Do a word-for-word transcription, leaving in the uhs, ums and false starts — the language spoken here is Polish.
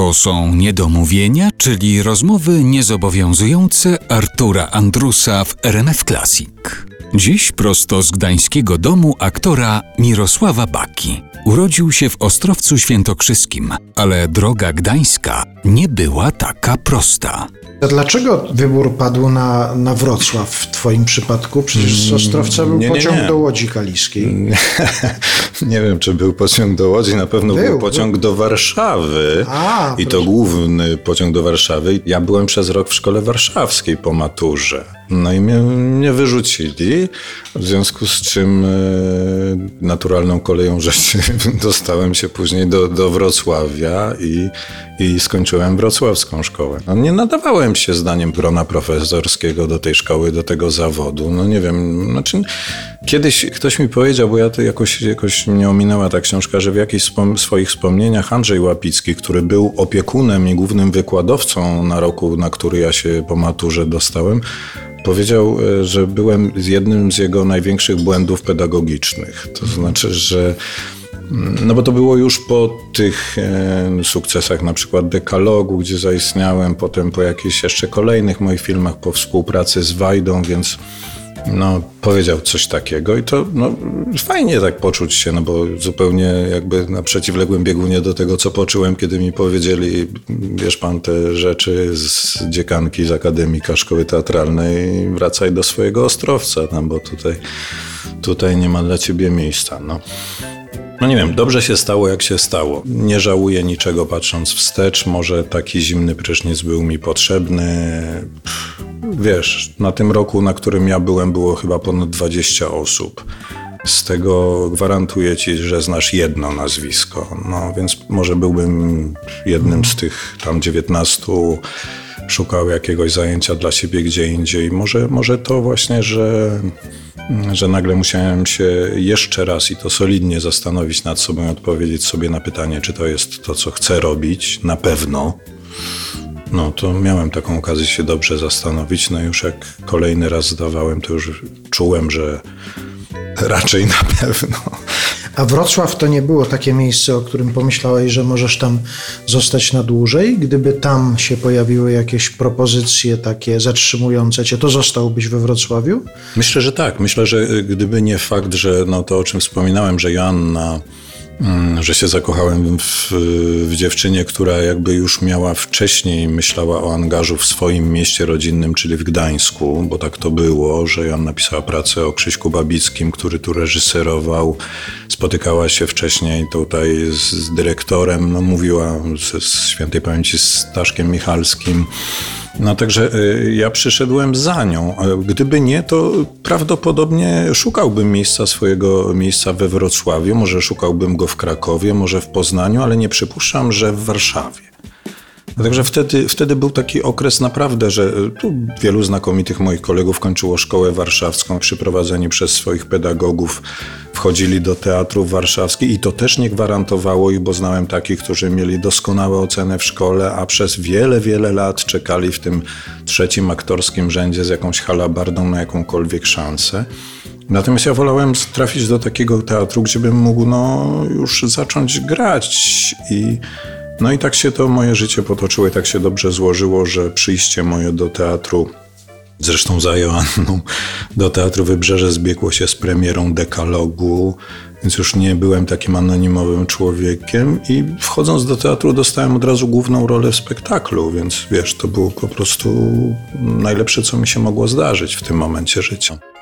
To są niedomówienia, czyli rozmowy niezobowiązujące Artura Andrusa w R M F Classic. Dziś prosto z gdańskiego domu aktora Mirosława Bąki. Urodził się w Ostrowcu Świętokrzyskim, ale droga gdańska nie była taka prosta. Dlaczego wybór padł na, na Wrocław w twoim przypadku? Przecież z Ostrowca był nie, nie, pociąg nie. do Łodzi Kaliskiej. Nie wiem, czy był pociąg do Łodzi, na pewno był, był pociąg był. do Warszawy. A, I proszę. to główny pociąg do Warszawy. Ja byłem przez rok w szkole warszawskiej po maturze. No i mnie, mnie wyrzucili, w związku z czym naturalną koleją rzeczy dostałem się później do, do Wrocławia i, i skończyłem wrocławską szkołę. No nie nadawałem się zdaniem grona profesorskiego do tej szkoły, do tego zawodu. No nie wiem, znaczy kiedyś ktoś mi powiedział, bo ja to jakoś, jakoś mnie ominęła ta książka, że w jakichś spom- swoich wspomnieniach Andrzej Łapicki, który był opiekunem i głównym wykładowcą na roku, na który ja się po maturze dostałem, powiedział, że byłem jednym z jego największych błędów pedagogicznych. To znaczy, że no bo to było już po tych e, sukcesach, na przykład Dekalogu, gdzie zaistniałem, potem po jakichś jeszcze kolejnych moich filmach, po współpracy z Wajdą, więc no, powiedział coś takiego i to no, fajnie tak poczuć się, no bo zupełnie jakby na przeciwległym biegunie do tego, co poczułem, kiedy mi powiedzieli, wiesz pan, te rzeczy z dziekanki, z akademika szkoły teatralnej, wracaj do swojego Ostrowca, tam, bo tutaj, tutaj nie ma dla ciebie miejsca, no. No nie wiem, dobrze się stało, jak się stało. Nie żałuję niczego, patrząc wstecz. Może taki zimny prysznic był mi potrzebny. Wiesz, na tym roku, na którym ja byłem, było chyba ponad dwadzieścia osób. Z tego gwarantuję ci, że znasz jedno nazwisko. No więc może byłbym jednym z tych tam dziewiętnastu, szukał jakiegoś zajęcia dla siebie gdzie indziej. Może, może to właśnie, że... że nagle musiałem się jeszcze raz i to solidnie zastanowić nad sobą i odpowiedzieć sobie na pytanie, czy to jest to, co chcę robić, na pewno. No to miałem taką okazję się dobrze zastanowić, no już jak kolejny raz zdawałem, to już czułem, że raczej na pewno. A Wrocław to nie było takie miejsce, o którym pomyślałeś, że możesz tam zostać na dłużej? Gdyby tam się pojawiły jakieś propozycje takie zatrzymujące cię, to zostałbyś we Wrocławiu? Myślę, że tak. Myślę, że gdyby nie fakt, że no to, o czym wspominałem, że Joanna, że się zakochałem w, w dziewczynie, która jakby już miała wcześniej, myślała o angażu w swoim mieście rodzinnym, czyli w Gdańsku, bo tak to było, że Joanna napisała pracę o Krzyśku Babickim, który tu reżyserował, spotykała się wcześniej tutaj z, z dyrektorem, no mówiła z, z świętej pamięci z Staszkiem Michalskim. No także ja przyszedłem za nią. Gdyby nie, to prawdopodobnie szukałbym miejsca swojego miejsca we Wrocławiu, może szukałbym go w Krakowie, może w Poznaniu, ale nie przypuszczam, że w Warszawie. Także wtedy, wtedy był taki okres naprawdę, że tu wielu znakomitych moich kolegów kończyło szkołę warszawską, przyprowadzeni przez swoich pedagogów wchodzili do teatrów warszawskich i to też nie gwarantowało ich, bo znałem takich, którzy mieli doskonałe oceny w szkole, a przez wiele, wiele lat czekali w tym trzecim aktorskim rzędzie z jakąś halabardą na jakąkolwiek szansę. Natomiast ja wolałem trafić do takiego teatru, gdzie bym mógł no, już zacząć grać i... No i tak się to moje życie potoczyło i tak się dobrze złożyło, że przyjście moje do teatru, zresztą za Joanną, do Teatru Wybrzeże zbiegło się z premierą Dekalogu, więc już nie byłem takim anonimowym człowiekiem i wchodząc do teatru dostałem od razu główną rolę w spektaklu, więc wiesz, to było po prostu najlepsze, co mi się mogło zdarzyć w tym momencie życia.